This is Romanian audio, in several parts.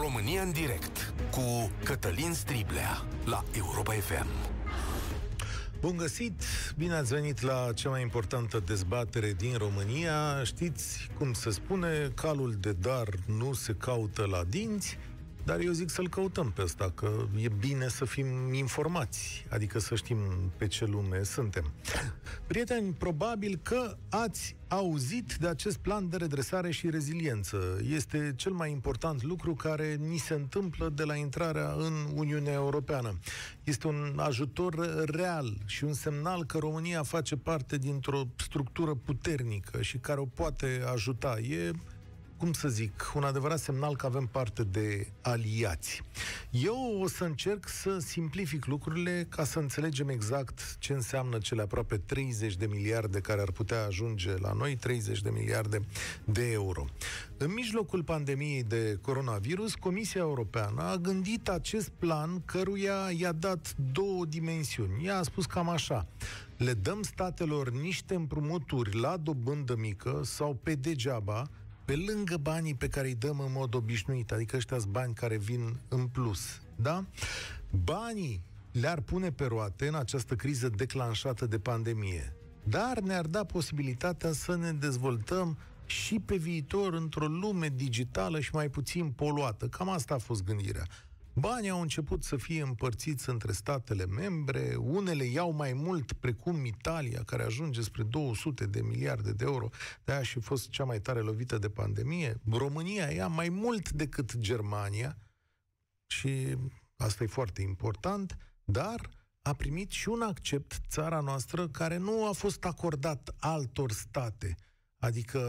România în direct cu Cătălin Striblea la Europa FM. Bun găsit! Bine ați venit la cea mai importantă dezbatere din România. Știți cum se spune, calul de dar nu se caută la dinți, dar eu zic să-l căutăm pe ăsta, că e bine să fim informați, adică să știm pe ce lume suntem. Prieteni, probabil că ați auzit de acest plan de redresare și reziliență. Este cel mai important lucru care ni se întâmplă de la intrarea în Uniunea Europeană. Este un ajutor real și un semnal că România face parte dintr-o structură puternică și care o poate ajuta. E, cum să zic, un adevărat semnal că avem parte de aliați. Eu o să încerc să simplific lucrurile ca să înțelegem exact ce înseamnă cele aproape 30 de miliarde care ar putea ajunge la noi, 30 de miliarde de euro. În mijlocul pandemiei de coronavirus, Comisia Europeană a gândit acest plan căruia i-a dat două dimensiuni. Ea a spus cam așa: le dăm statelor niște împrumuturi la dobândă mică sau pe degeaba, pe lângă banii pe care îi dăm în mod obișnuit, adică ăștia-s bani care vin în plus, da? Banii le-ar pune pe roate în această criză declanșată de pandemie, dar ne-ar da posibilitatea să ne dezvoltăm și pe viitor într-o lume digitală și mai puțin poluată. Cam asta a fost gândirea. Banii au început să fie împărțiți între statele membre, unele iau mai mult, precum Italia, care ajunge spre 200 de miliarde de euro, de-aia și a fost cea mai tare lovită de pandemie. România ia mai mult decât Germania, și asta e foarte important, dar a primit și un accept, țara noastră, care nu a fost acordat altor state. Adică,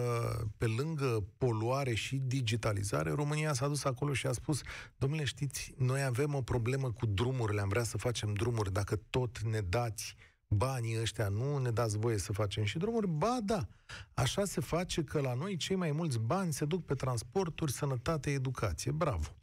pe lângă poluare și digitalizare, România s-a dus acolo și a spus: domnule, știți, noi avem o problemă cu drumurile, am vrea să facem drumuri, dacă tot ne dați banii ăștia, nu ne dați voie să facem și drumuri? Ba da, așa se face că la noi cei mai mulți bani se duc pe transporturi, sănătate, educație. Bravo!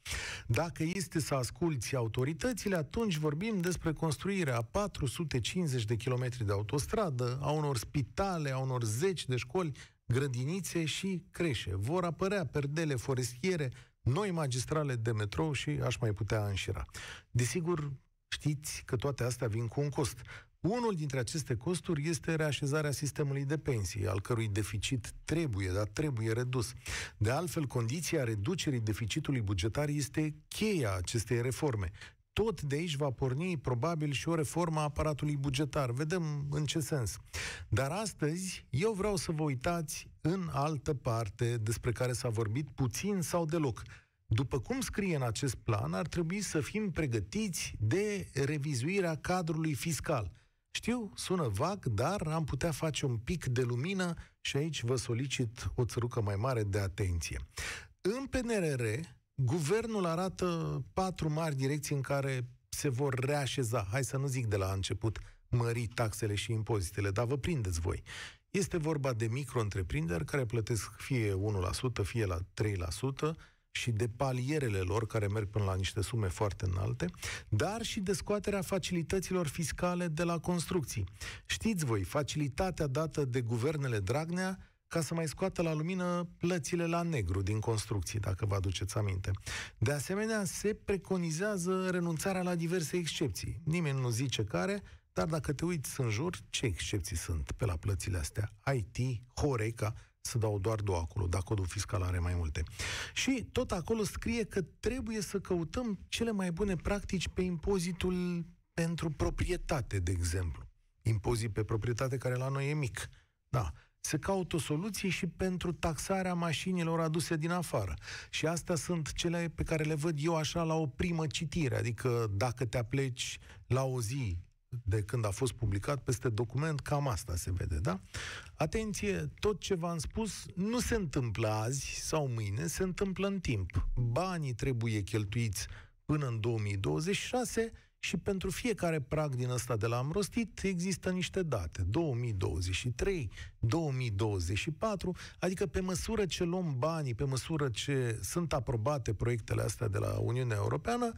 Dacă este să asculți autoritățile, atunci vorbim despre construirea a 450 de kilometri de autostradă, a unor spitale, a unor zeci de școli, grădinițe și creșe. Vor apărea perdele forestiere, noi magistrale de metrou și aș mai putea înșira. Desigur, știți că toate astea vin cu un cost. Unul dintre aceste costuri este reașezarea sistemului de pensii, al cărui deficit trebuie redus. De altfel, condiția reducerii deficitului bugetar este cheia acestei reforme. Tot de aici va porni probabil și o reformă a aparatului bugetar. Vedem în ce sens. Dar astăzi eu vreau să vă uitați în altă parte despre care s-a vorbit puțin sau deloc. După cum scrie în acest plan, ar trebui să fim pregătiți de revizuirea cadrului fiscal. Știu, sună vag, dar am putea face un pic de lumină și aici vă solicit o țărucă mai mare de atenție. În PNRR, guvernul arată patru mari direcții în care se vor reașeza. Hai să nu zic de la început mări taxele și impozitele, dar vă prindeți voi. Este vorba de micro-întreprinderi care plătesc fie 1%, fie la 3%, și de palierele lor, care merg până la niște sume foarte înalte, dar și de scoaterea facilităților fiscale de la construcții. Știți voi, facilitatea dată de guvernele Dragnea ca să mai scoată la lumină plățile la negru din construcții, dacă vă aduceți aminte. De asemenea, se preconizează renunțarea la diverse excepții. Nimeni nu zice care, dar dacă te uiți în jur, ce excepții sunt pe la plățile astea? IT, Horeca, să dau doar două acolo, dacă codul fiscal are mai multe. Și tot acolo scrie că trebuie să căutăm cele mai bune practici pe impozitul pentru proprietate, de exemplu. Impozit pe proprietate care la noi e mic. Da. Se caută o soluție și pentru taxarea mașinilor aduse din afară. Și astea sunt cele pe care le văd eu așa la o primă citire. Adică dacă te apleci la o zi de când a fost publicat peste document, cam asta se vede, da? Atenție, tot ce v-am spus nu se întâmplă azi sau mâine, se întâmplă în timp. Banii trebuie cheltuiți până în 2026 și pentru fiecare prag din ăsta de la am rostit există niște date. 2023, 2024, adică pe măsură ce luăm banii, pe măsură ce sunt aprobate proiectele astea de la Uniunea Europeană,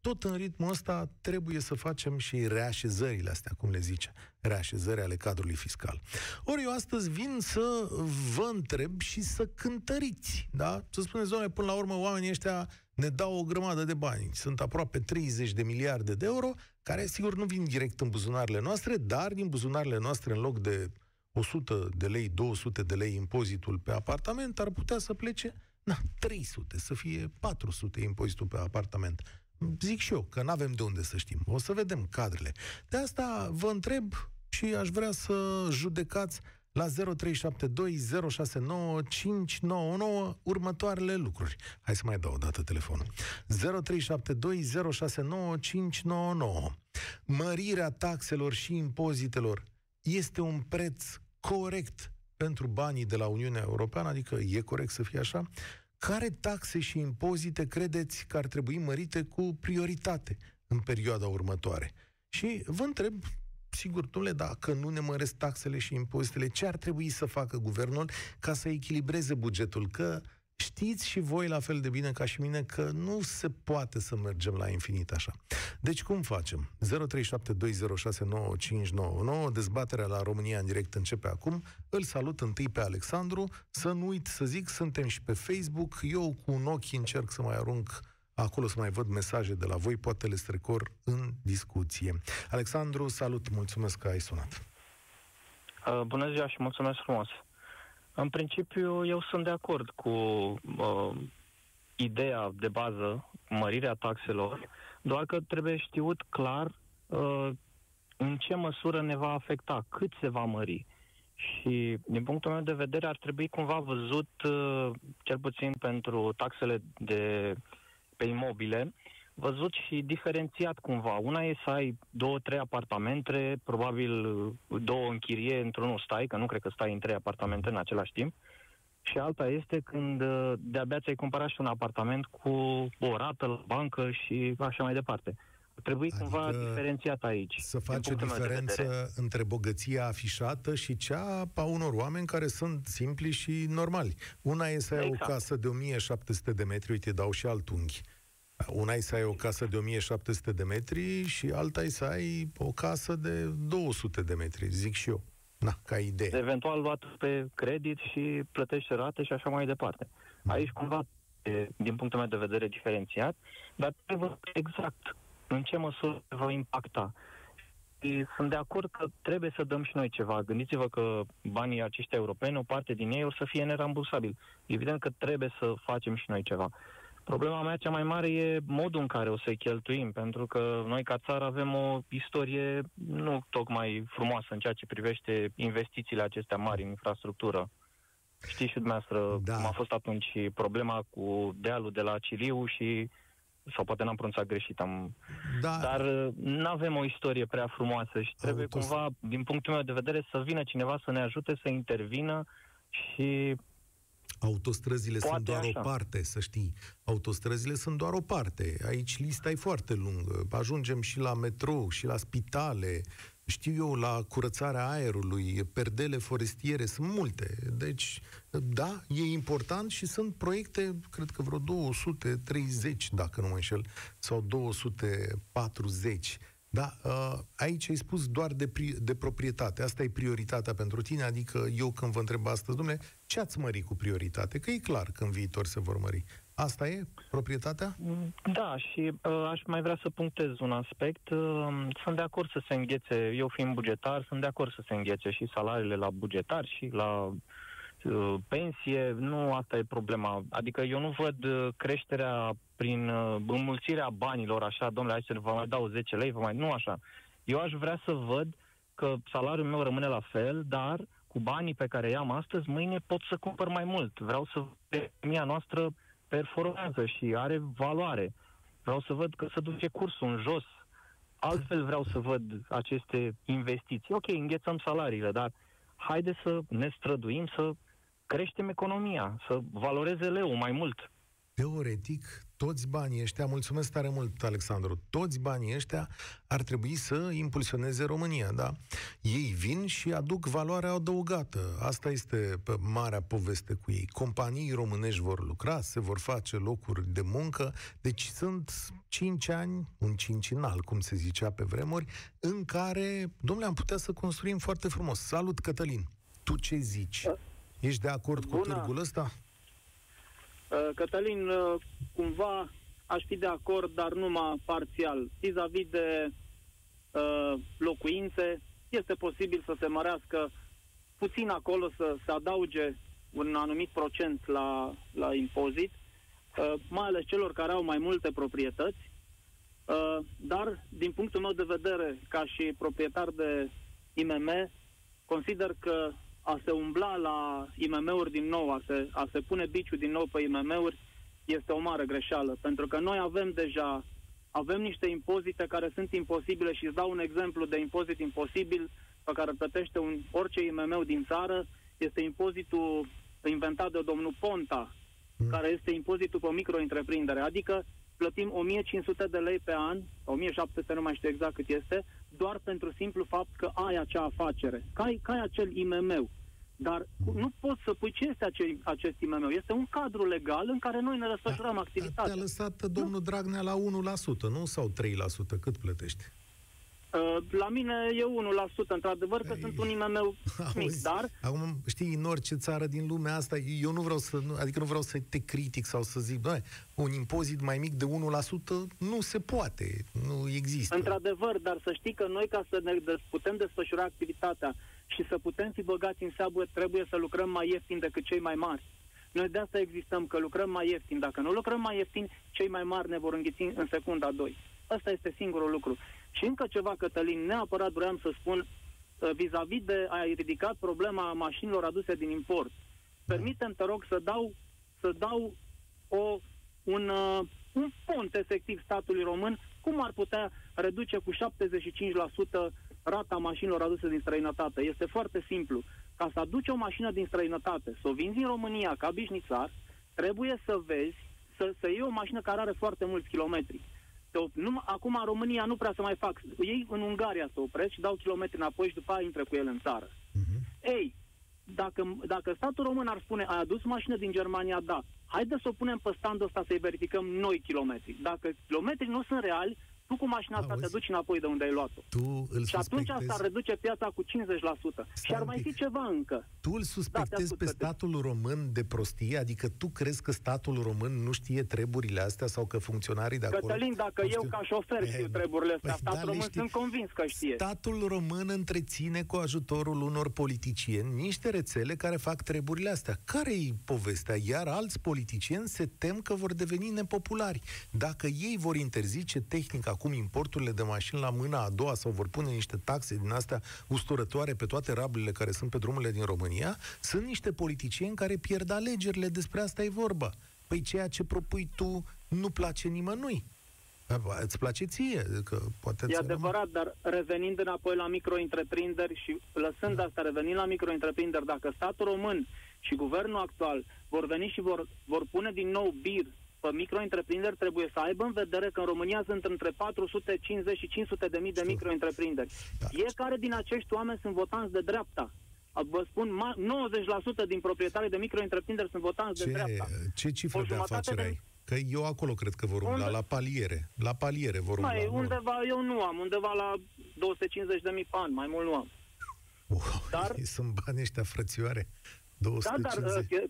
tot în ritmul ăsta trebuie să facem și reașezările astea, cum le zice, reașezări ale cadrului fiscal. Ori eu astăzi vin să vă întreb și să cântăriți, da? Să spuneți, doamne, până la urmă oamenii ăștia ne dau o grămadă de bani. Sunt aproape 30 de miliarde de euro, care sigur nu vin direct în buzunarele noastre, dar din buzunarele noastre, în loc de 100 de lei, 200 de lei impozitul pe apartament, ar putea să plece 300, să fie 400 impozitul pe apartament. Zic și eu că n-avem de unde să știm. O să vedem cadrele. De asta vă întreb și aș vrea să judecați la 0372069599 următoarele lucruri. Hai să mai dau o dată telefonul. 0372069599. Mărirea taxelor și impozitelor este un preț corect pentru banii de la Uniunea Europeană? Adică e corect să fie așa? Care taxe și impozite credeți că ar trebui mărite cu prioritate în perioada următoare? Și vă întreb, sigur, domnule, dacă nu ne măresc taxele și impozitele, ce ar trebui să facă guvernul ca să echilibreze bugetul? Că știți și voi la fel de bine ca și mine că nu se poate să mergem la infinit așa. Deci cum facem? 0372069599. Dezbaterea la România în direct începe acum. Îl salut întâi pe Alexandru. Să nu uit să zic, suntem și pe Facebook. Eu cu un ochi încerc să mai arunc acolo, să mai văd mesaje de la voi, poate le strecor în discuție. Alexandru, salut! Mulțumesc că ai sunat. Bună ziua și mulțumesc frumos! În principiu, eu sunt de acord cu ideea de bază, mărirea taxelor, doar că trebuie știut clar în ce măsură ne va afecta, cât se va mări. Și, din punctul meu de vedere, ar trebui cumva văzut, cel puțin pentru taxele de pe imobile, văzut și diferențiat cumva. Una e să ai 2-3 apartamente, probabil 2 în chirie, într-unul stai, că nu cred că stai în 3 apartamente în același timp. Și alta este când de-abia ți-ai cumpărat și un apartament cu o rată la bancă și așa mai departe. Trebuie adică cumva diferențiat aici. Să faci o diferență între bogăția afișată și cea a unor oameni care sunt simpli și normali. Una e să ai o casă de 1700 de metri, uite, dau și alt unghi. Una e să ai o casă de 1700 de metri și alta e să ai o casă de 200 de metri, zic și eu. Na, ca idee. Eventual luat pe credit și plătești rate și așa mai departe. Aici cumva, din punctul meu de vedere, diferențiat, dar trebuie exact în ce măsură va impacta. Și sunt de acord că trebuie să dăm și noi ceva. Gândiți-vă că banii aceștia europeni, o parte din ei o să fie nerambursabili. Evident că trebuie să facem și noi ceva. Problema mea cea mai mare e modul în care o să-i cheltuim, pentru că noi ca țară avem o istorie nu tocmai frumoasă în ceea ce privește investițiile acestea mari în infrastructură. Știți și dumneavoastră cum a fost atunci problema cu dealul de la Ciliu și... sau poate n-am pronunțat greșit, dar nu avem o istorie prea frumoasă și trebuie cumva, din punctul meu de vedere, să vină cineva să ne ajute, să intervină și... Autostrăzile sunt doar o parte, să știi. Autostrăzile sunt doar o parte. Aici lista e foarte lungă. Ajungem și la metrou, și la spitale, știu eu, la curățarea aerului, perdele forestiere, sunt multe. Deci, da, e important și sunt proiecte, cred că vreo 230, dacă nu mă înșel, sau 240. Da, aici ai spus doar de proprietate. Asta e prioritatea pentru tine, adică eu când vă întreb astăzi, domnule, ce ați mări cu prioritate? Că e clar că în viitor se vor mări. Asta e proprietatea? Da, și aș mai vrea să punctez un aspect. Sunt de acord să se înghețe, eu fiind bugetar, sunt de acord să se înghețe și salariile la bugetar și la pensie. Nu asta e problema. Adică eu nu văd creșterea prin înmulțirea banilor, așa, domnule, hai să vă mai dau 10 lei, vă mai... Nu așa. Eu aș vrea să văd că salariul meu rămâne la fel, dar cu banii pe care i-am astăzi, mâine pot să cumpăr mai mult. Vreau să economia noastră performează și are valoare. Vreau să văd că se duce cursul în jos. Altfel vreau să văd aceste investiții. Ok, înghețăm salariile, dar haide să ne străduim, să creștem economia, să valoreze leu mai mult. Teoretic, toți banii ăștia, mulțumesc tare mult, Alexandru, toți banii ăștia ar trebui să impulsioneze România, da? Ei vin și aduc valoarea adăugată. Asta este marea poveste cu ei. Companii românești vor lucra, se vor face locuri de muncă, deci sunt 5 ani, un cincinal, cum se zicea pe vremuri, în care, domnule, am putea să construim foarte frumos. Salut, Cătălin! Tu ce zici? Ești de acord cu târgul ăsta? Cătălin, cumva aș fi de acord, dar numai parțial. Vis-a-vis de locuințe, este posibil să se mărească puțin acolo, să se adauge un anumit procent la impozit, mai ales celor care au mai multe proprietăți, dar, din punctul meu de vedere, ca și proprietar de IMM, consider că a se umbla la IMM-uri din nou, a se pune biciul din nou pe IMM-uri, este o mare greșeală, pentru că noi avem niște impozite care sunt imposibile și îți dau un exemplu de impozit imposibil pe care îl plătește orice IMM din țară, este impozitul inventat de domnul Ponta, care este impozitul pe micro-întreprindere, adică plătim 1500 de lei pe an, 1700, nu mai știu exact cât este, doar pentru simplu fapt că ai acea afacere, că ai acel IMM. Dar nu poți să pui ce este acest IMM. Este un cadru legal în care noi ne răsfășurăm activitatea. Te-a lăsat domnul Dragnea la 1%, nu? Sau 3%? Cât plătești? La mine e 1%, într-adevăr, că sunt un IMM mic, dar... Acum, știi, în orice țară din lumea asta, eu nu vreau să... Adică nu vreau să te critic sau să zic, bă, un impozit mai mic de 1% nu se poate, nu există. Într-adevăr, dar să știi că noi, ca să ne putem desfășura activitatea și să putem fi băgați în seamă, trebuie să lucrăm mai ieftin decât cei mai mari. Noi de asta existăm, că lucrăm mai ieftin. Dacă nu lucrăm mai ieftin, cei mai mari ne vor înghiți în secunda 2. Asta este singurul lucru. Și încă ceva, Cătălin, neapărat vreau să spun, vis-a-vis de ai ridicat problema mașinilor aduse din import. Permite-mi, te rog, să dau un pont efectiv statului român, cum ar putea reduce cu 75% rata mașinilor aduse din străinătate. Este foarte simplu. Ca să aduci o mașină din străinătate, să o vinzi în România ca bișnițar, trebuie să vezi, să iei o mașină care are foarte mulți kilometri. Acum în România nu prea să mai fac. Ei în Ungaria se opresc și dau kilometri înapoi și după aia intră cu el în țară. Ei, dacă statul român ar spune, ai adus mașină din Germania, da, haideți să o punem pe standul ăsta să-i verificăm noi kilometri. Dacă kilometrii nu sunt reali, tu cu mașina asta te duci înapoi de unde ai luat-o. Și atunci asta ar reduce piața cu 50%. Și ar mai fi ceva încă. Tu îl suspectezi pe statul român de prostie? Adică tu crezi că statul român nu știe treburile astea sau că funcționarii de acolo... Cătălin, dacă eu ca șofer știu treburile astea, statul român sunt convins că știe. Statul român întreține cu ajutorul unor politicieni niște rețele care fac treburile astea. Care-i povestea? Iar alți politicieni se tem că vor deveni nepopulari. Dacă ei vor interzice tehnica acum importurile de mașini la mâna a doua sau vor pune niște taxe din astea usturătoare pe toate rablele care sunt pe drumurile din România, sunt niște politicieni care pierd alegerile, despre asta e vorba. Păi ceea ce propui tu nu place nimănui. Îți place ție? Că poate e adevărat, dar revenind înapoi la micro-întreprinderi și lăsând asta, revenind la micro-întreprinderi, dacă statul român și guvernul actual vor veni și vor pune din nou bir pe micro-întreprinderi, trebuie să aibă în vedere că în România sunt între 450 și 500 de mii de micro-întreprinderi. Fiecare din acești oameni sunt votanți de dreapta. Vă spun, 90% din proprietarii de micro-întreprinderi sunt votanți de dreapta. Ce cifră de afaceri ai? Că eu acolo cred că vor umbla, la paliere. La paliere vor umbla. Undeva, eu nu am, undeva la 250 de mii pe an, mai mult nu am. Dar sunt bani ăștia, frățioare. 250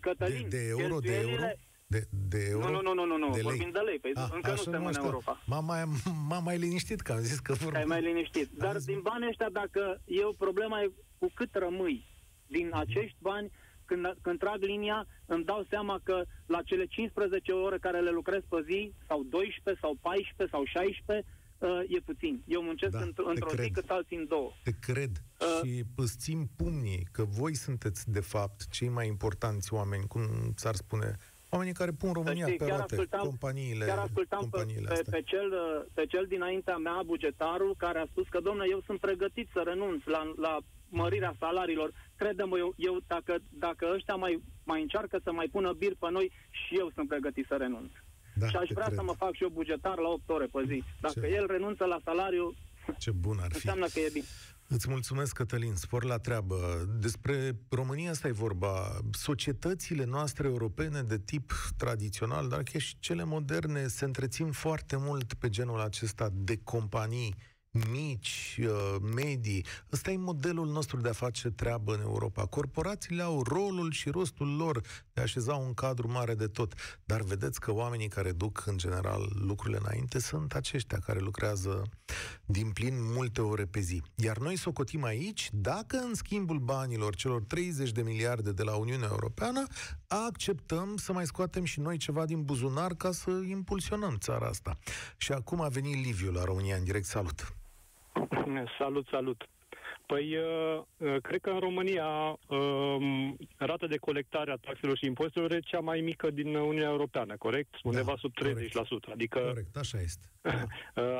de euro, de euro. De euro? Nu, de vorbim de lei, păi încă nu suntem în Europa. M-am mai liniștit, că am zis că vorbim. Ai mai liniștit, dar din banii ăștia, dacă problema e cu cât rămâi din acești bani, când trag linia, îmi dau seama că la cele 15 ore care le lucrez pe zi, sau 12, sau 14, sau 16, e puțin. Eu muncesc într-o zi cât alții în două. Te cred și îți țin pumnii că voi sunteți, de fapt, cei mai importanți oameni, cum s-ar spune... Oamenii care pun România pe roate, companiile. Chiar ascultam pe cel dinaintea mea, bugetarul, care a spus că, domnule, eu sunt pregătit să renunț la mărirea salariilor. Crede-mă, eu dacă ăștia mai încearcă să mai pună bir pe noi, și eu sunt pregătit să renunț. Da, și aș vrea să mă fac și eu bugetar la 8 ore pe zi. Dacă el renunță la salariu, ce bun ar fi. Înseamnă că e bine. Îți mulțumesc, Cătălin, spor la treabă. Despre România asta e vorba. Societățile noastre europene de tip tradițional, dar chiar și cele moderne, se întrețin foarte mult pe genul acesta de companii mici, medii. Ăsta e modelul nostru de a face treabă în Europa. Corporațiile au rolul și rostul lor de a așeza un cadru mare de tot. Dar vedeți că oamenii care duc, în general, lucrurile înainte sunt aceștia care lucrează din plin multe ore pe zi. Iar noi socotim aici dacă, în schimbul banilor celor 30 de miliarde de la Uniunea Europeană, acceptăm să mai scoatem și noi ceva din buzunar ca să impulsionăm țara asta. Și acum a venit Liviu la România în direct. Salut! Salut, salut! Păi, cred că în România rata de colectare a taxelor și impozitelor e cea mai mică din Uniunea Europeană, corect? Undeva sub 30%. Corect. Adică, corect, așa este.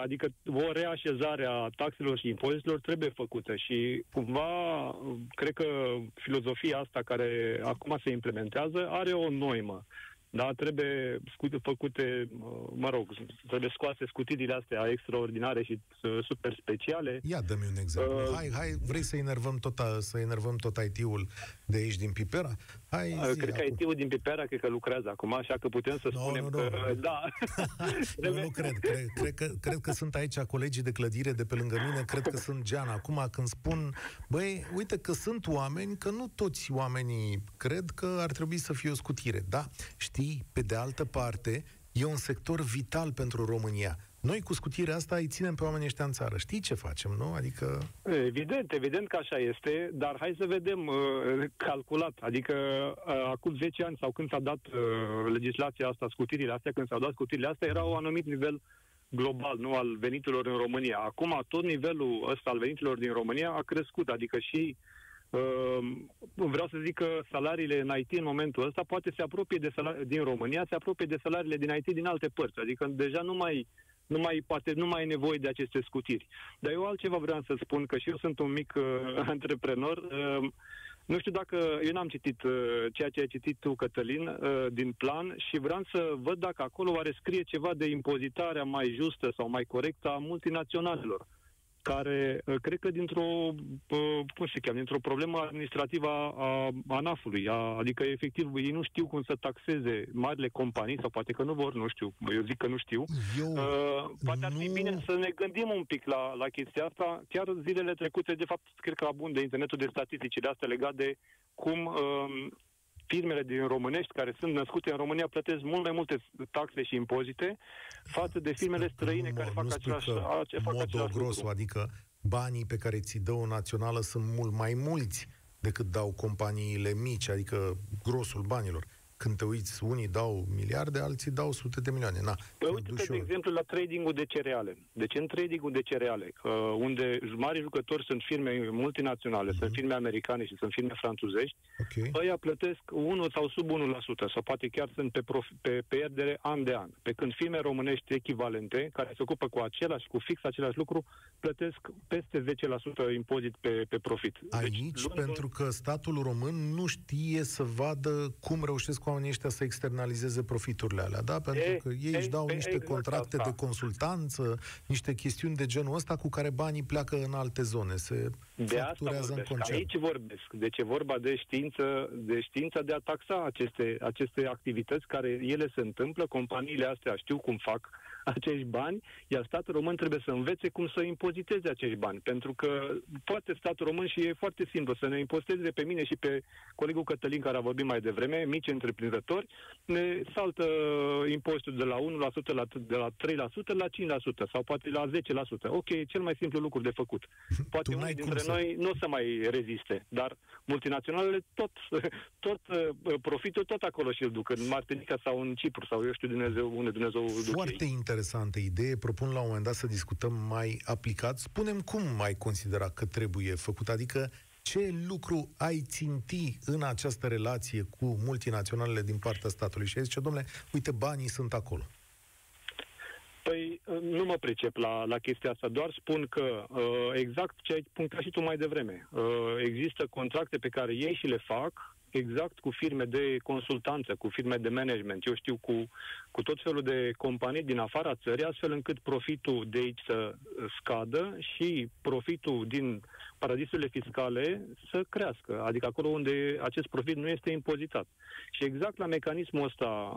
Adică o reașezare a taxelor și impozitelor trebuie făcută și cumva cred că filozofia asta care acum se implementează are o noimă. Da, trebuie făcute, mă rog, trebuie scoase scutirile astea extraordinare și super speciale. Ia dă-mi un exemplu. Hai, vrei să enervăm tot IT-ul de aici din Pipera? Cred că IT-ul din Pipera cred că lucrează acum, așa că putem să spunem că da. Nu cred că sunt aici colegii de clădire de pe lângă mine, cred că sunt Geana. Acum când spun, băi, uite că sunt oameni, că nu toți oamenii cred că ar trebui să fie o scutire, da? Știi, pe de altă parte, e un sector vital pentru România. Noi cu scutirea asta îi ținem pe oamenii ăștia în țară. Știi ce facem, nu? Adică... Evident că așa este, dar hai să vedem calculat. Adică acum 10 ani sau când s-a dat legislația asta, scutirile astea, când s-au dat scutirile astea, era un anumit nivel global, nu, al veniturilor în România. Acum tot nivelul ăsta al veniturilor din România a crescut, adică și... vreau să zic că salariile în IT în momentul ăsta poate se apropie de din România, se apropie de salariile din IT din alte părți. Adică deja nu mai e nevoie de aceste scutiri. Dar eu altceva vreau să spun, că și eu sunt un mic antreprenor. Nu știu dacă... Eu n-am citit ceea ce ai citit tu, Cătălin, din plan și vreau să văd dacă acolo oare scrie ceva de impozitarea mai justă sau mai corectă a multinaționalelor, care cred că dintr-o problemă administrativă a ANAF-ului, adică efectiv ei nu știu cum să taxeze marile companii, sau poate că nu vor, nu știu, eu zic că nu știu. Poate ar fi bine să ne gândim un pic la chestia asta. Chiar zilele trecute, de fapt, cred că abund de internetul, de statisticile astea legate de cum firmele din românești care sunt născute în România plătesc mult mai multe taxe și impozite față de firmele străine care fac același lucru. Adică banii pe care ți-i dă o națională sunt mult mai mulți decât dau companiile mici, adică grosul banilor. Când te uiți, unii dau miliarde, alții dau sute de milioane. Uite-te, de exemplu, la tradingul de cereale. Deci în tradingul de cereale, unde mari jucători sunt firme multinaționale, sunt firme americane și sunt firme franțuzești, ăia plătesc 1 sau sub 1%, sau poate chiar sunt pe pierdere an de an. Pe când firme românești echivalente, care se ocupă cu fix același lucru, plătesc peste 10% impozit pe profit. Aici, deci, pentru că statul român nu știe să vadă cum reușesc oamenii ăștia să externalizeze profiturile alea, da? Pentru că ei își dau niște contracte de consultanță, niște chestiuni de genul ăsta cu care banii pleacă în alte zone, se facturează în concert. Aici vorbesc. Deci e vorba de știința de a taxa aceste activități care ele se întâmplă, companiile astea știu cum fac acești bani, iar statul român trebuie să învețe cum să impoziteze acești bani, pentru că poate statul român, și e foarte simplu, să ne impoziteze pe mine și pe colegul Cătălin care a vorbit mai devreme, mici întreprinzători, ne saltă impozitul de la 1%, de la 3%, la 5% sau poate la 10%. Ok, e cel mai simplu lucru de făcut. Poate unii dintre noi nu o să mai reziste, dar multinaționalele tot profitul tot acolo și îl duc, în Martinica sau în Cipru sau eu știu Dumnezeu unde Dumnezeu duce. Foarte interesantă idee, propun la un moment dat să discutăm mai aplicat. Spunem cum mai considera că trebuie făcut, adică ce lucru ai ținti în această relație cu multinaționalele din partea statului? Și ai zice, domnule, uite, banii sunt acolo. Păi nu mă pricep la chestia asta, doar spun că exact ce ai punctat și tu mai devreme. Există contracte pe care ei și le fac exact cu firme de consultanță, cu firme de management, eu știu, cu tot felul de companii din afara țării, astfel încât profitul de aici să scadă și profitul din paradisurile fiscale să crească, adică acolo unde acest profit nu este impozitat. Și exact la mecanismul ăsta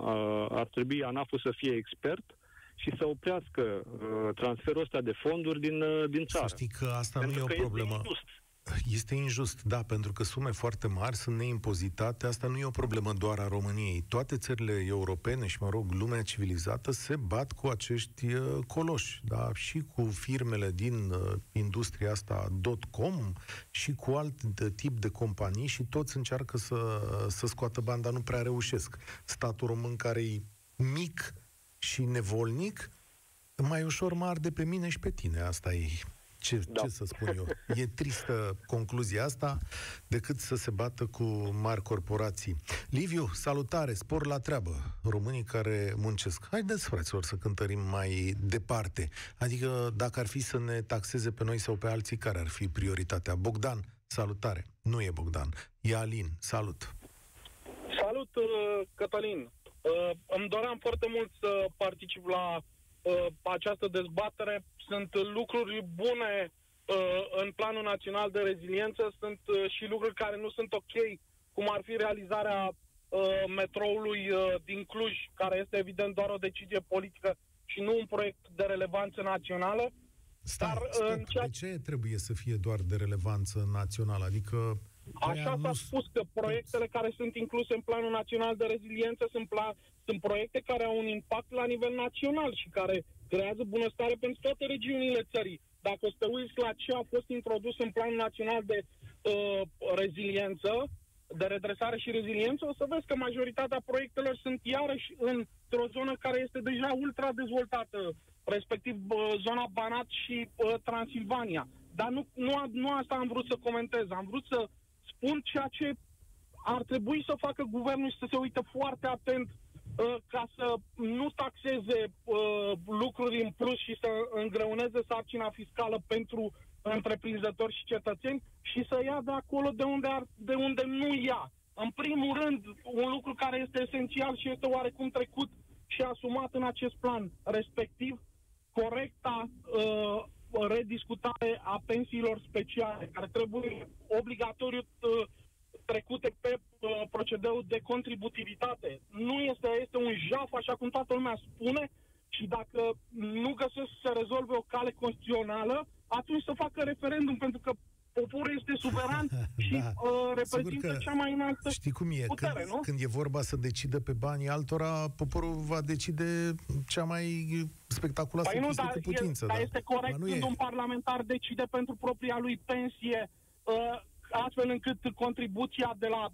ar trebui ANAF-ul să fie expert și să oprească transferul ăsta de fonduri din țară. Să știi că asta pentru nu e o problemă. Este injust, da, pentru că sume foarte mari sunt neimpozitate. Asta nu e o problemă doar a României. Toate țările europene și, mă rog, lumea civilizată se bat cu acești coloși, da? Și cu firmele din industria asta .com și cu alt tip de companii și toți încearcă să scoată bani, dar nu prea reușesc. Statul român, care e mic și nevolnic, mai ușor mă arde pe mine și pe tine. Asta e... Ce să spun eu? E tristă concluzia asta, decât să se bată cu mari corporații. Liviu, salutare, spor la treabă. Românii care muncesc. Haideți, fraților, să cântărim mai departe. Adică, dacă ar fi să ne taxeze pe noi sau pe alții, care ar fi prioritatea? Bogdan, salutare. Nu e Bogdan, e Alin. Salut. Salut, Cătălin. Îmi doream foarte mult să particip la această dezbatere. Sunt lucruri bune în Planul Național de Reziliență, sunt și lucruri care nu sunt ok, cum ar fi realizarea metroului din Cluj, care este evident doar o decizie politică și nu un proiect de relevanță națională. Dar de ce trebuie să fie doar de relevanță națională? Adică așa s-a spus, că proiectele care sunt incluse în Planul Național de Reziliență sunt proiecte care au un impact la nivel național și care creează bunăstare pentru toate regiunile țării. Dacă o să te uiți la ce a fost introdus în Planul Național de reziliență, de redresare și reziliență, o să vezi că majoritatea proiectelor sunt iarăși într-o zonă care este deja ultra dezvoltată, respectiv zona Banat și Transilvania. Dar nu asta am vrut să comentez. Am vrut să spun ceea ce ar trebui să facă guvernul și să se uite foarte atent ca să nu taxeze lucruri în plus și să îngreuneze sarcina fiscală pentru întreprinzători și cetățeni și să ia de acolo de unde nu ia. În primul rând, un lucru care este esențial și este oarecum trecut și asumat în acest plan, respectiv corecta rediscutare a pensiilor speciale, care trebuie obligatoriu trecute pe procedeul de contributivitate. Nu este un jaf, așa cum toată lumea spune, și dacă nu găsesc să rezolve o cale constituțională, atunci să facă referendum, pentru că poporul este suveran și reprezintă cea mai înaltă putere, nu? Știi cum e? Când e vorba să decidă pe banii altora, poporul va decide cea mai spectaculoasă chestie cu putință. Dar este corect când un parlamentar decide pentru propria lui pensie, astfel încât contribuția de la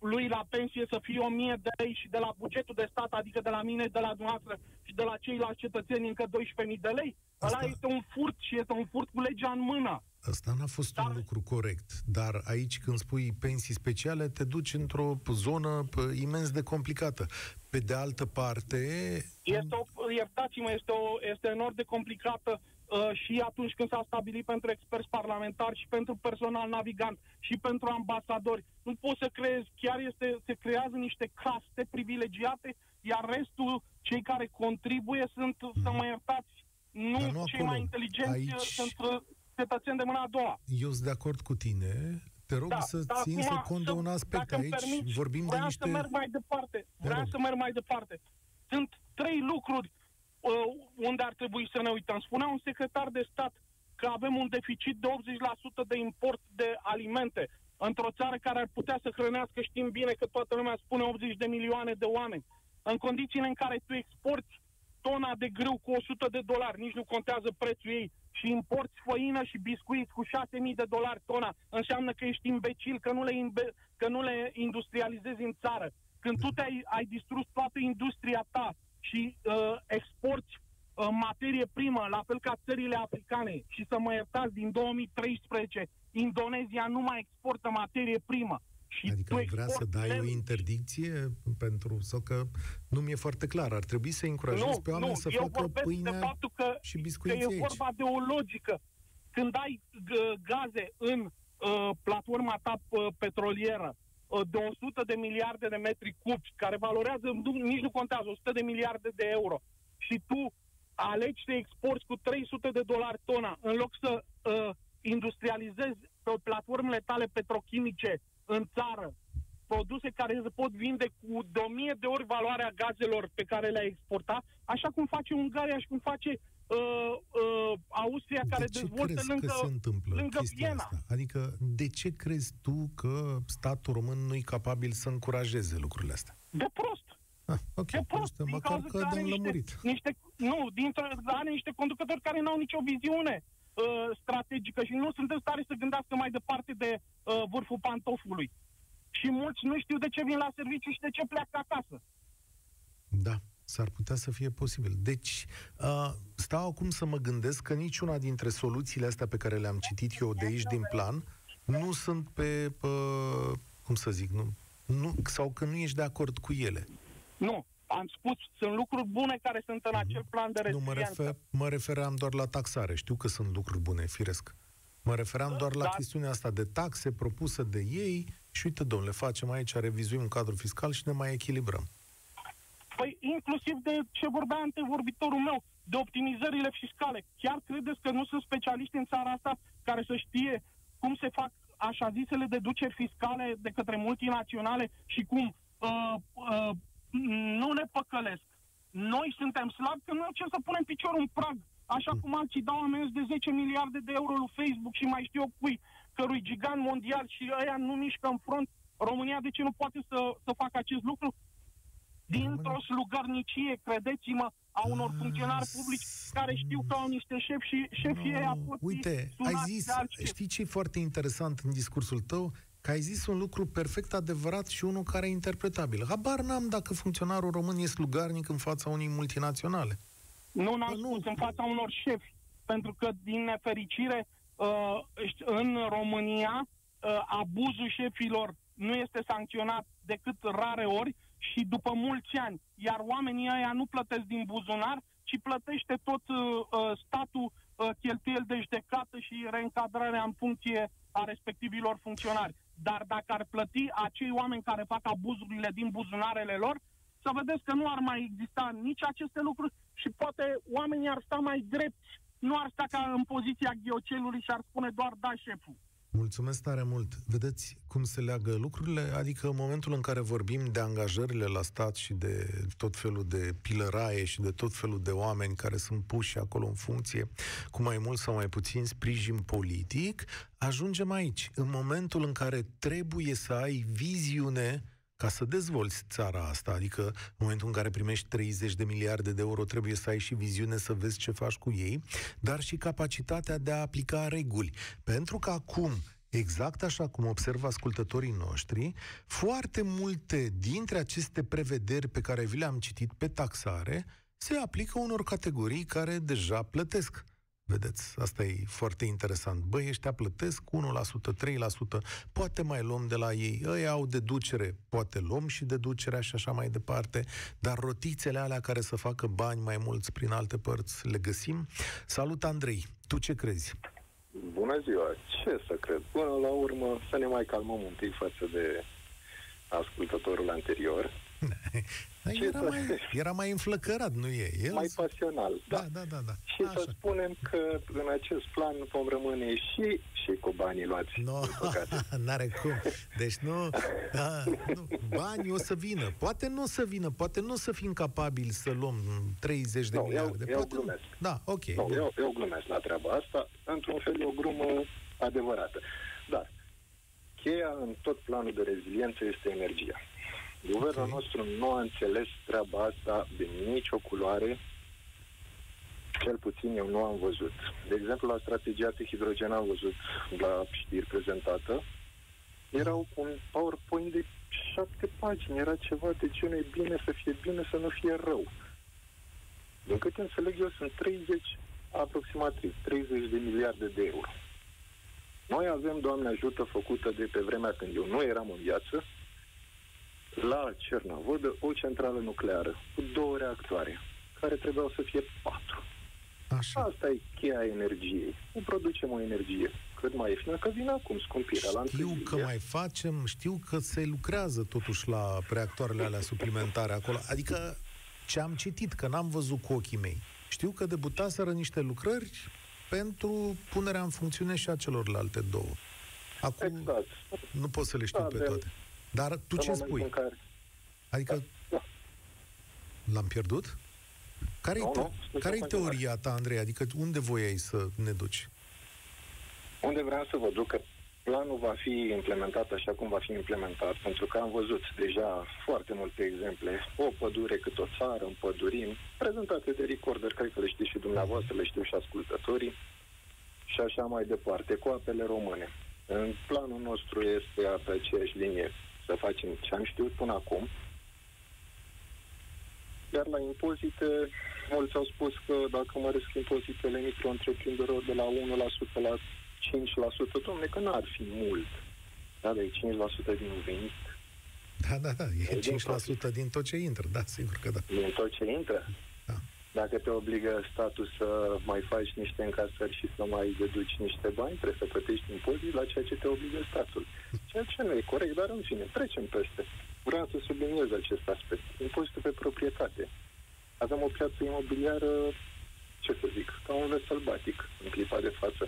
lui la pensie să fie 1000 de lei și de la bugetul de stat, adică de la mine, de la dumneavoastră și de la ceilalți cetățeni încă 12.000 de lei. Asta... Ăla este un furt și este un furt cu legea în mână. Asta n-a fost un lucru corect, dar aici când spui pensii speciale te duci într-o zonă imens de complicată. Pe de altă parte... Este enorm de complicată și atunci când s-a stabilit pentru experți parlamentari și pentru personal navigant și pentru ambasadori. Nu poți să creezi, se creează niște caste privilegiate, iar restul, cei care contribuie, sunt, să mă iertați, nu cei mai inteligenți, sunt cetățeni de mâna a doua. Eu sunt de acord cu tine, te rog să cont de un aspect aici, permiți, vorbim de niște... Vreau să merg mai departe. Sunt trei lucruri unde ar trebui să ne uităm. Spunea un secretar de stat că avem un deficit de 80% de import de alimente într-o țară care ar putea să hrănească, știm bine că toată lumea spune, 80 de milioane de oameni. În condițiile în care tu exporti tona de grâu cu $100, nici nu contează prețul ei, și importi făină și biscuiți cu $6.000 tona, înseamnă că ești imbecil, că nu le industrializezi în țară. Când tu ai distrus toată industria ta și exporti materie primă, la fel ca țările africane, și să mă iertați, din 2013 Indonezia nu mai exportă materie primă. Și adică vrea să dai o interdicție pentru... Sau că nu mi-e foarte clar. Ar trebui să încurajezi pe oameni să facă pâinea și biscuiții aici. E vorba de o logică. Când ai gaze în platforma ta petrolieră de 100 de miliarde de metri cubi, care valorează, nici nu contează, 100 de miliarde de euro, și tu alegi să exporti cu $300 tona, în loc să industrializezi pe platformele tale petrochimice în țară produse care se pot vinde cu de 1000 de ori valoarea gazelor pe care le-a exportat, așa cum face Ungaria și cum face Austria, care dezvoltă lângă Viena. Asta? Adică, de ce crezi tu că statul român nu e capabil să încurajeze lucrurile astea? De prost! Ah, okay. De prost, din cauza că are niște conducători care n-au nicio viziune strategică și nu sunt în stare să gândească mai departe de vârful pantofului. Și mulți nu știu de ce vin la serviciu și de ce pleacă acasă. Da, s-ar putea să fie posibil. Deci, stau acum să mă gândesc că niciuna dintre soluțiile astea pe care le-am citit eu de aici din plan nu sunt pe... sau că nu ești de acord cu ele. Nu. Am spus, sunt lucruri bune care sunt în acel plan de reziliență. Nu, mă refeream doar la taxare. Știu că sunt lucruri bune, firesc. Mă refeream doar la chestiunea asta de taxe propusă de ei și uite, domnule, facem aici, revizuim un cadru fiscal și ne mai echilibrăm. Păi, inclusiv de ce vorbea antevorbitorul meu, de optimizările fiscale. Chiar credeți că nu sunt specialiști în țara asta care să știe cum se fac așa zisele deduceri fiscale de către multinaționale și cum... nu ne păcălesc. Noi suntem slabi că nu ce să punem piciorul în prag, așa cum alții dau amenzi de 10 miliarde de euro lui Facebook și mai știu eu cui, cărui gigant mondial, și ăia nu mișcă în front. România de ce nu poate să facă acest lucru? Dintr-o slugarnicie, credeți-mă, a unor funcționari publici care știu că au niște șefi și șefii ăia pot fi sunați de altceva. Știi ce e foarte interesant în discursul tău? Că ai zis un lucru perfect adevărat și unul care e interpretabil. Habar n-am dacă funcționarul român e slugarnic în fața unei multinaționale. Nu, n-am spus, în fața unor șefi. Pentru că, din nefericire, în România, abuzul șefilor nu este sancționat decât rare ori și după mulți ani. Iar oamenii ăia nu plătesc din buzunar, ci plătește tot statul cheltuieli de judecată și reîncadrarea în funcție a respectivilor funcționari. Dar dacă ar plăti acei oameni care fac abuzurile din buzunarele lor, să vedeți că nu ar mai exista nici aceste lucruri și poate oamenii ar sta mai drept, nu ar sta ca în poziția ghiocelului și ar spune doar da, șeful. Mulțumesc tare mult. Vedeți cum se leagă lucrurile? Adică în momentul în care vorbim de angajările la stat și de tot felul de pilăraie și de tot felul de oameni care sunt puși acolo în funcție cu mai mult sau mai puțin sprijin politic, ajungem aici. În momentul în care trebuie să ai viziune ca să dezvolți țara asta, adică în momentul în care primești 30 de miliarde de euro, trebuie să ai și viziune să vezi ce faci cu ei, dar și capacitatea de a aplica reguli. Pentru că acum, exact așa cum observă ascultătorii noștri, foarte multe dintre aceste prevederi pe care vi le-am citit pe taxare se aplică unor categorii care deja plătesc. Vedeți, asta e foarte interesant. Băi, ăștia plătesc 1%, 3%, poate mai luăm de la ei. Ei au deducere, poate luăm și deducerea și așa mai departe, dar rotițele alea care să facă bani mai mulți prin alte părți le găsim. Salut, Andrei, tu ce crezi? Bună ziua, ce să cred? Până la urmă să ne mai calmăm un pic față de ascultătorul anterior. Era mai înflăcărat, nu e? El... Mai pasional, da. Și așa, să spunem că în acest plan vom rămâne și cu banii luați. N-are cum. Deci nu. Banii o să vină. Poate nu o să vină, poate nu o să fim capabili să luăm 30 de miliarde. Eu glumesc. Da, ok. Eu glumesc la treaba asta. Într-un fel e o glumă adevărată. Dar cheia în tot planul de reziliență este energia. Guvernul nostru nu a înțeles treaba asta de nicio culoare, cel puțin eu nu am văzut. De exemplu, la strategia de hidrogen am văzut la știri prezentată, era un PowerPoint de 7 pagini, era ceva de genul, e bine să fie bine, să nu fie rău. Din câte înțeleg eu, sunt aproximativ 30 de miliarde de euro. Noi avem, Doamne ajută, făcută de pe vremea când eu nu eram în viață, la Cernavodă, o centrală nucleară cu 2 reactoare, care trebuiau să fie 4. Așa. Asta e cheia energiei. Nu producem o energie cât mai ieftină, că vine acum scumpirea la întâlnire. Știu că mai facem, știu că se lucrează totuși la reactoarele alea suplimentare acolo. Adică ce am citit, că n-am văzut cu ochii mei. Știu că debutaseră niște lucrări pentru punerea în funcțiune și a celorlalte 2. Acum nu pot să le știu pe toate. Dar tu ce spui? Care... Adică da. L-am pierdut? Care-i teoria ta, Andrei? Adică unde voiai să ne duci? Unde vreau să vă duc, că planul va fi implementat așa cum va fi implementat, pentru că am văzut deja foarte multe exemple, o pădure cât o țară, împădurim, prezentate de recorder, cred că le știți și dumneavoastră, le știu și ascultătorii, și așa mai departe, cu apele române. În planul nostru este pe aceeași linie să facem ce am știut până acum, iar la impozite, mulți au spus că dacă măresc impozitele micro-întreprinderilor de la 1% la 5%, domne, că n-ar fi mult. Da, de 5% din venit. Da, da, da, e 5% din tot ce intră, da, sigur că da. Din tot ce intră? Da. Dacă te obligă statul să mai faci niște încasări și să mai deduci niște bani, trebuie să plătești impozit la ceea ce te obligă statul. Ceea ce nu e corect, dar în fine, trecem peste. Vreau să subliniez acest aspect. Impozitul pe proprietate. Avem o piață imobiliară, ce să zic, ca un ves sălbatic în clipa de față.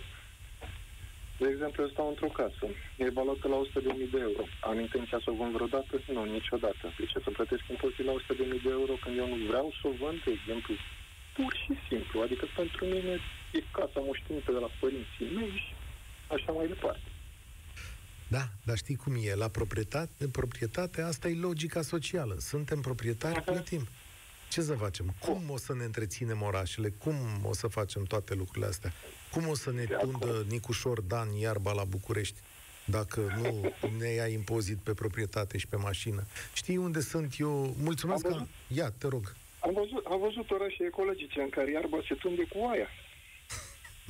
De exemplu, eu stau într-o casă, e evaluată la 100.000 de euro. Am intenția să o vând vreodată? Nu, niciodată. Deci să plătesc impozit la 100.000 de euro când eu nu vreau să o vând, de exemplu, pur și simplu. Adică pentru mine e casa moștenită de la părinții mei și așa mai departe. Da, dar știi cum e? La proprietate, asta e logica socială. Suntem proprietari, plătim. Ce să facem? Cum o să ne întreținem orașele? Cum o să facem toate lucrurile astea? Cum o să ne tundă Nicușor Dan iarba la București dacă nu ne ia impozit pe proprietate și pe mașină? Știi unde sunt eu? Mulțumesc că... Ia, te rog. Am văzut orașe ecologice în care iarba se tunde cu aia.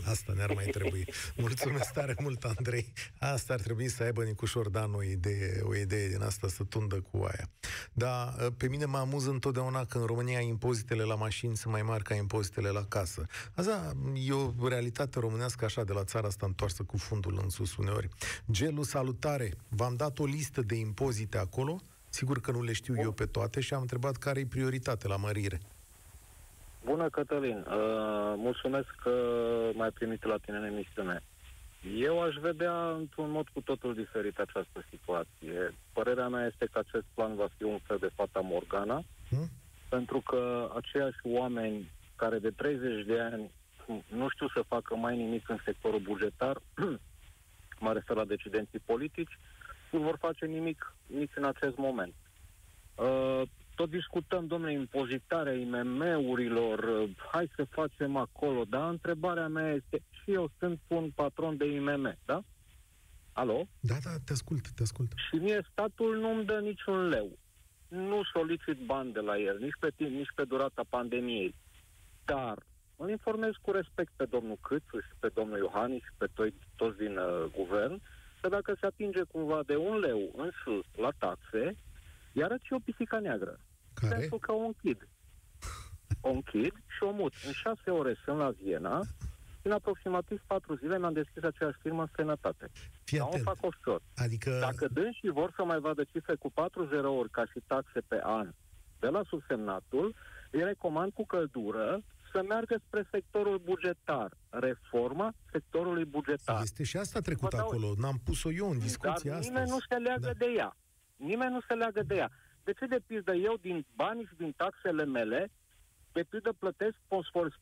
Asta ne-ar mai trebui. Mulțumesc tare mult, Andrei. Asta ar trebui să aibă Nicușor Dan o idee din asta, să tundă cu aia. Dar pe mine mă amuză întotdeauna că în România impozitele la mașini sunt mai mari ca impozitele la casă. Asta e o realitate românească așa, de la țara asta întoarsă cu fundul în sus uneori. Gelu, salutare! V-am dat o listă de impozite acolo, sigur că nu le știu eu pe toate și am întrebat care e prioritatea la mărire. Bună, Cătălin! Mulțumesc că m-ai primit la tine în emisiune. Eu aș vedea într-un mod cu totul diferit această situație. Părerea mea este că acest plan va fi un fel de fata Morgana, pentru că aceiași oameni care de 30 de ani nu știu să facă mai nimic în sectorul bugetar, mă refer la decidenții politici, nu vor face nimic nici în acest moment. Tot discutăm, domnule, impozitarea IMM-urilor, hai să facem acolo, dar întrebarea mea este, și eu sunt un patron de IMM, da? Alo? Da, da, te ascult. Și mie statul nu-mi dă niciun leu. Nu solicit bani de la el, nici pe timp, nici pe durata pandemiei. Dar îl informez cu respect pe domnul Câțu și pe domnul Iohani și pe toți din guvern, că dacă se atinge cumva de un leu în sus la taxe, iarăci e o pisică neagră. Care? Pentru că o închid. O închid și o mut. În 6 ore sunt la Viena, în aproximativ 4 zile mi-am deschis aceeași firmă în străinătate. Dar o fac offshore. Adică... Dacă dânsii vor să mai vadă cifre cu 40 ori ca și taxe pe an de la subsemnatul, îi recomand cu căldură să meargă spre sectorul bugetar. Reforma sectorului bugetar. Este și asta trecut acolo. N-am pus-o eu în discuție. Dar nimeni nu se leagă de ea. Nimeni nu se leagă de ea. De ce, de pildă, eu din bani și din taxele mele, de pildă, plătesc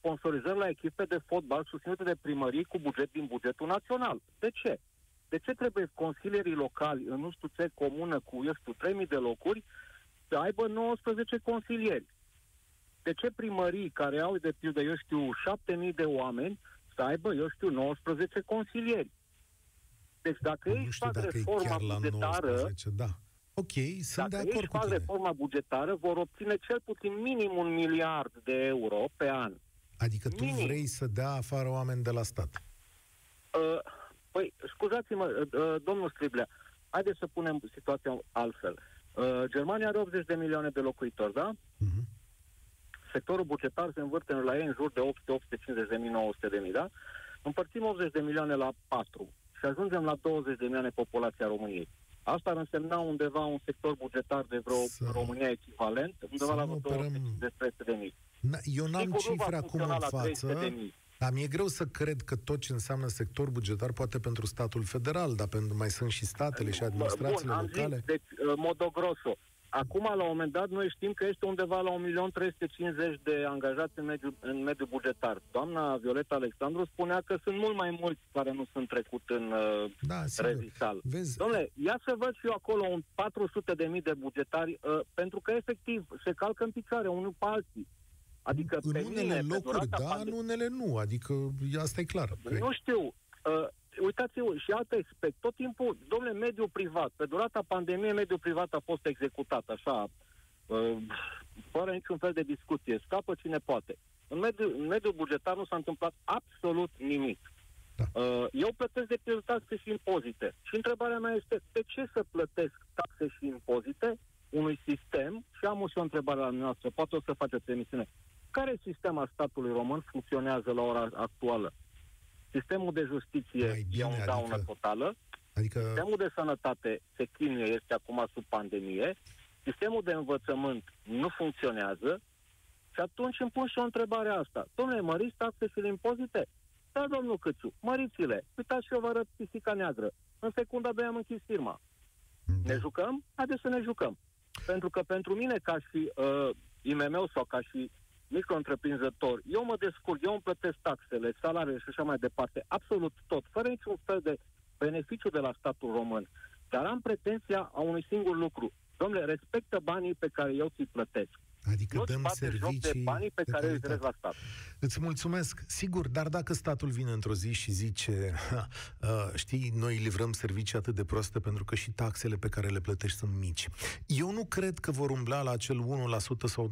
sponsorizări la echipe de fotbal susținute de primării cu buget din bugetul național? De ce? De ce trebuie consilierii locali în ustuțe comună cu, eu știu, 3.000 de locuri să aibă 19 consilieri? De ce primării care au, de pildă, eu știu, 7.000 de oameni să aibă, eu știu, 19 consilieri? Deci dacă ei fac reforma bugetară... 19, da. Ok, sunt de acord cu tine. Dacă ei fac reforma bugetară, vor obține cel puțin minim 1 miliard de euro pe an. Adică minim. Tu vrei să dea afară oameni de la stat? Păi, scuzați-mă, domnul Striblea, haideți să punem situația altfel. Germania are 80 de milioane de locuitori, da? Sectorul bugetar se învârte la ei în jur de 850.000-900.000, da? Împărțim 80 de milioane la 4 și ajungem la 20 de milioane populația României. Asta ar însemna undeva un sector bugetar de vreo România echivalent, undeva la vreo 200 de mii. Eu n-am cifra acum în față, Dar mi-e greu să cred că tot ce înseamnă sector bugetar, poate pentru statul federal, dar pentru mai sunt și statele și administrațiile locale. Zis, deci, modo grosso. Acum, la un moment dat, noi știm că este undeva la 1.350.000 de angajați în mediul bugetar. Doamna Violeta Alexandru spunea că sunt mult mai mulți care nu sunt trecut în rezital. Dom'le, ia să văd și eu acolo un 400.000 de bugetari, pentru că, efectiv, se calcă în picioare unul pe alții. Adică în unele locuri, da, în unele nu. Adică, asta e clar. Nu știu. Uitați-vă, și alt aspect, tot timpul, domnule, mediul privat, pe durata pandemiei, mediul privat a fost executat, așa, fără niciun fel de discuție, scapă cine poate. În mediul bugetar nu s-a întâmplat absolut nimic. Da. Eu plătesc de pildă taxe și impozite. Și întrebarea mea este, de ce să plătesc taxe și impozite unui sistem? Și am și o întrebare la noastră, poate o să faceți emisiune. Care sistem al statului român funcționează la ora actuală? Sistemul de justiție e o daună totală, sistemul de sănătate se chinuie, este acum sub pandemie, sistemul de învățământ nu funcționează și atunci îmi pun și o întrebare asta. Dom'le, măriți taxe și impozite? Da, domnul Câțu, măriți-le. Uitați și eu vă arăt pisica neagră. În secunda 2 am închis firma. Ne jucăm? Haideți să ne jucăm. Pentru că pentru mine, ca și IMM-ul sau ca și micro-întreprinzător, eu mă descurc, eu îmi plătesc taxele, salariile și așa mai departe, absolut tot, fără niciun fel de beneficiu de la statul român. Dar am pretenția a unui singur lucru. Dom'le, respectă banii pe care eu ți-i plătesc. Adică nu-ți dăm servicii de banii pe care îi trebuie la stat. Îți mulțumesc, sigur, dar dacă statul vine într-o zi și zice știi, noi livrăm servicii atât de proaste pentru că și taxele pe care le plătești sunt mici. Eu nu cred că vor umbla la acel 1% sau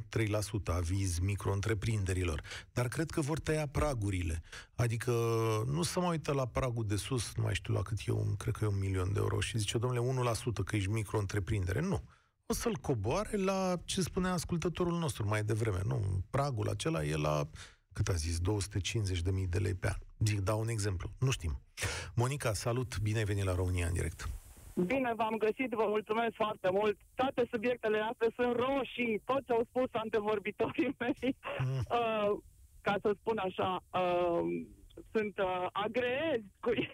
3% aviz micro-întreprinderilor, dar cred că vor tăia pragurile. Adică nu se mai uită la pragul de sus, nu mai știu la cât eu, cred că e 1.000.000 de euro și zice, domnule, 1% că ești micro-întreprindere. Nu. O să-l coboare la ce spunea ascultătorul nostru mai devreme. Nu, pragul acela e la, cât a zis, 250.000 de lei pe an. Zic, dau un exemplu. Nu știm. Monica, salut, bine ai venit la România în direct. Bine v-am găsit, vă mulțumesc foarte mult. Toate subiectele astea sunt roșii, tot ce au spus antevorbitorii mei. Ca să spun așa, sunt agreez cu ei.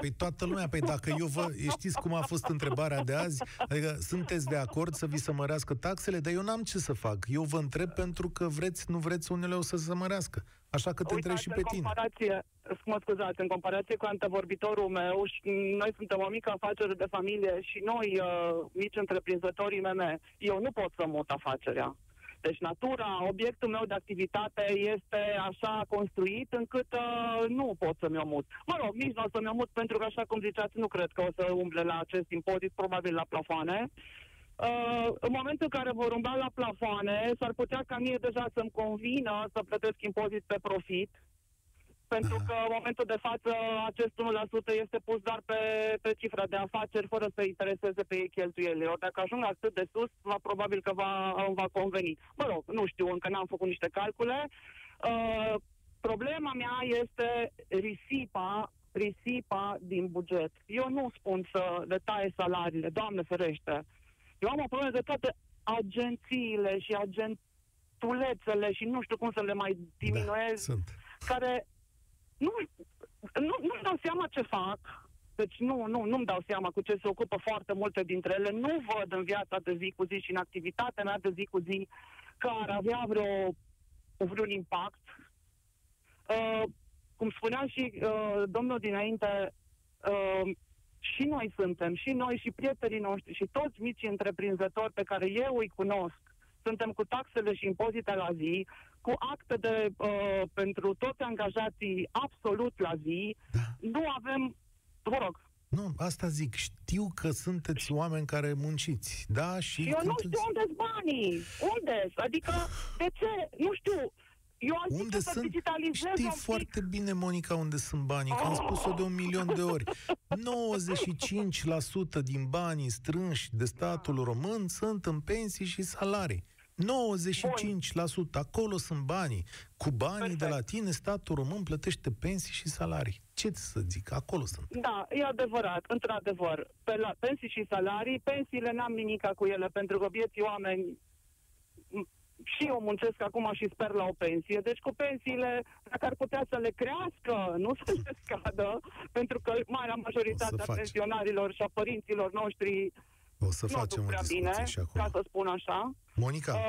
Păi toată lumea, păi dacă eu vă... Știți cum a fost întrebarea de azi? Adică sunteți de acord să vi se mărească taxele? Dar eu n-am ce să fac. Eu vă întreb pentru că vreți, nu vreți, unele o să se mărească. Așa că te întreb și pe tine. Mă scuzați, în comparație cu antevorbitorul meu, noi suntem o mică afacere de familie și noi, mici întreprinzători IMM, eu nu pot să mut afacerea. Deci natura, obiectul meu de activitate este așa construit încât nu pot să mi-o mut. Mă rog, nici nu o să mi-o mut pentru că, așa cum ziceați, nu cred că o să umble la acest impozit, probabil la plafoane. În momentul în care vor umbla la plafoane, s-ar putea ca mie deja să-mi convină să plătesc impozit pe profit, pentru că în momentul de față acest 1% este pus doar pe cifra de afaceri, fără să intereseze pe ei cheltuielile. Ori dacă ajung atât de sus, probabil că va conveni. Mă rog, nu știu, încă n-am făcut niște calcule. Problema mea este risipa din buget. Eu nu spun să le taie salariile, Doamne ferește. Eu am o problemă de toate agențiile și agentulețele și nu știu cum să le mai diminuez, da, care... Nu-mi dau seama ce fac, deci nu-mi dau seama cu ce se ocupă foarte multe dintre ele, nu văd în viața de zi cu zi și în activitatea mea de zi cu zi că ar avea vreun impact. Cum spunea și domnul dinainte, și noi suntem, și noi și prietenii noștri și toți micii întreprinzători pe care eu îi cunosc, suntem cu taxele și impozite la zi, cu acte de pentru toți angajații absolut la zi, da. Nu avem, vă rog. Nu, asta zic, știu că sunteți oameni care munciți, da? Și eu nu știu unde-s banii, unde-s, adică, de ce, nu știu, eu am zis că să digitalizez. Știi foarte bine, Monica, unde sunt banii, că am spus-o de 1.000.000 de ori. 95% din banii strânși de statul român sunt în pensii și salarii. 95%, acolo sunt banii. Cu banii de la tine, statul român plătește pensii și salarii. Ce-ți să zic? Acolo sunt. Da, e adevărat, într-adevăr. Pe la pensii și salarii, pensiile n-am nimica cu ele, pentru că vieții oameni și eu muncesc acum și sper la o pensie, deci cu pensiile, dacă ar putea să le crească, nu să le scadă, pentru că marea majoritatea pensionarilor și a părinților noștri o să facem prea bine, ca să spun așa. Monica,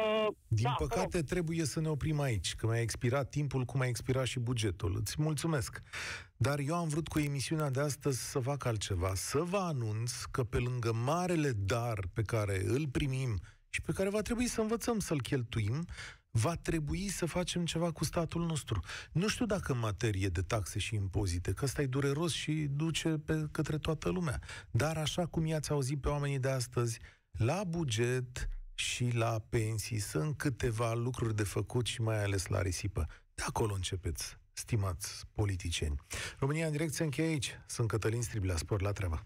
din păcate trebuie să ne oprim aici, că mi-a expirat timpul, cum a expirat și bugetul. Îți mulțumesc. Dar eu am vrut cu emisiunea de astăzi să fac altceva, să vă anunț că pe lângă marele dar pe care îl primim și pe care va trebui să învățăm să-l cheltuim, va trebui să facem ceva cu statul nostru. Nu știu dacă în materie de taxe și impozite, că ăsta e dureros și duce către toată lumea. Dar așa cum i-ați auzit pe oamenii de astăzi, la buget și la pensii sunt câteva lucruri de făcut și mai ales la risipă. De acolo începeți, stimați politicieni. România în direct se încheie aici. Sunt Cătălin Striblea, spor la treaba.